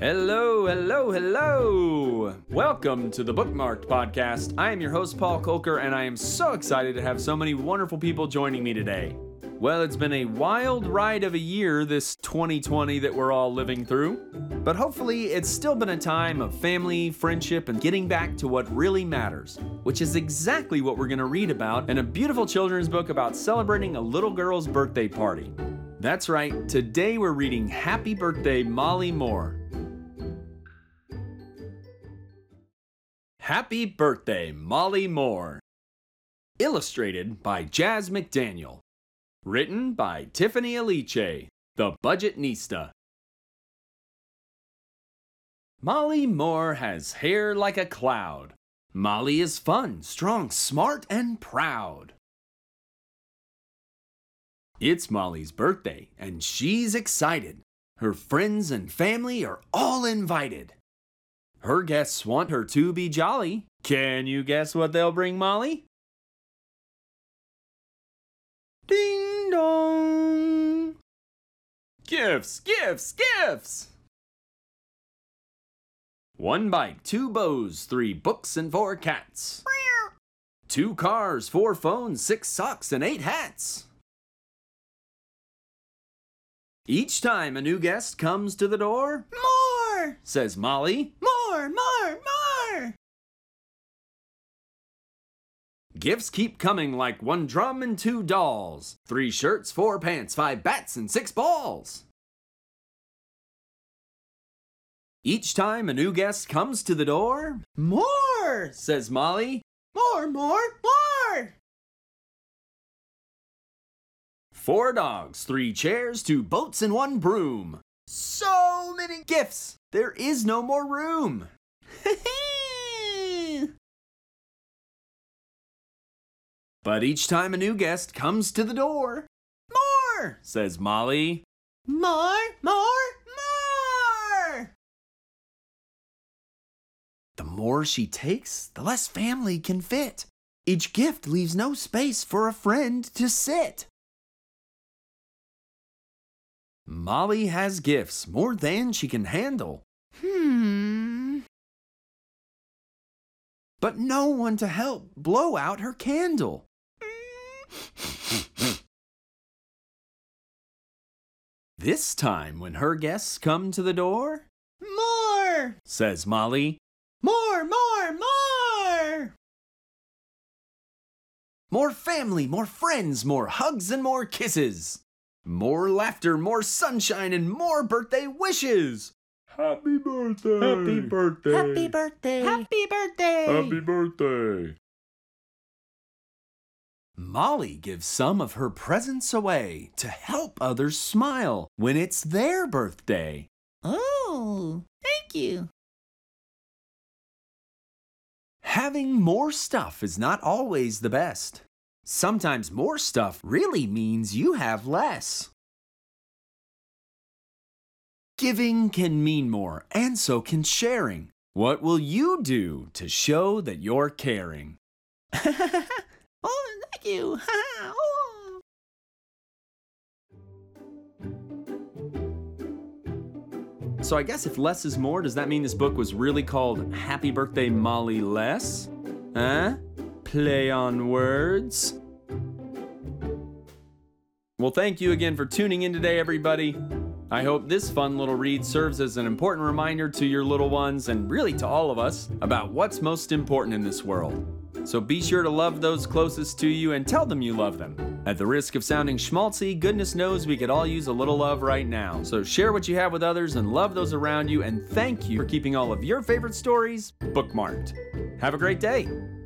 Hello! Welcome to the Bookmarked Podcast. I am your host, Paul Kolker, and I am so excited to have so many wonderful people joining me today. Well, it's been a wild ride of a year, this 2020 that we're all living through, but hopefully it's still been a time of family, friendship, and getting back to what really matters, which is exactly what we're going to read about in a beautiful children's book about celebrating a little girl's birthday party. That's right, today we're reading Happy Birthday, Molly Moore. Happy Birthday, Molly Moore. Illustrated by Jazz McDaniel. Written by Tiffany Aliche, The Budgetnista. Molly Moore has hair like a cloud. Molly is fun, strong, smart, and proud. It's Molly's birthday, and she's excited. Her friends and family are all invited. Her guests want her to be jolly. Can you guess what they'll bring Molly? Ding dong! Gifts! One bike, two bows, three books, and four cats. Two cars, four phones, six socks, and eight hats. Each time a new guest comes to the door, "More!" says Molly. More! Gifts keep coming like one drum and two dolls, three shirts, four pants, five bats, and six balls. Each time a new guest comes to the door, "More!" says Molly. More! Four dogs, three chairs, two boats, and one broom. So many gifts! There is no more room! But each time a new guest comes to the door, "More!" says Molly. More! The more she takes, the less family can fit. Each gift leaves no space for a friend to sit. Molly has gifts more than she can handle. But no one to help blow out her candle. This time when her guests come to the door, "More!" says Molly. More! More family, more friends, more hugs and more kisses. More laughter, more sunshine, and more birthday wishes. Happy birthday! Happy birthday! Happy birthday! Happy birthday! Happy birthday! Molly gives some of her presents away to help others smile when it's their birthday. Oh, thank you. Having more stuff is not always the best. Sometimes more stuff really means you have less. Giving can mean more, and so can sharing. What will you do to show that you're caring? Oh, thank you. Oh. So I guess if less is more, does that mean this book was really called Happy Birthday, Molly Less? Huh? Play on words. Well, thank you again for tuning in today, everybody. I hope this fun little read serves as an important reminder to your little ones and really to all of us about what's most important in this world. So be sure to love those closest to you and tell them you love them. At the risk of sounding schmaltzy, goodness knows we could all use a little love right now. So share what you have with others and love those around you, and thank you for keeping all of your favorite stories bookmarked. Have a great day.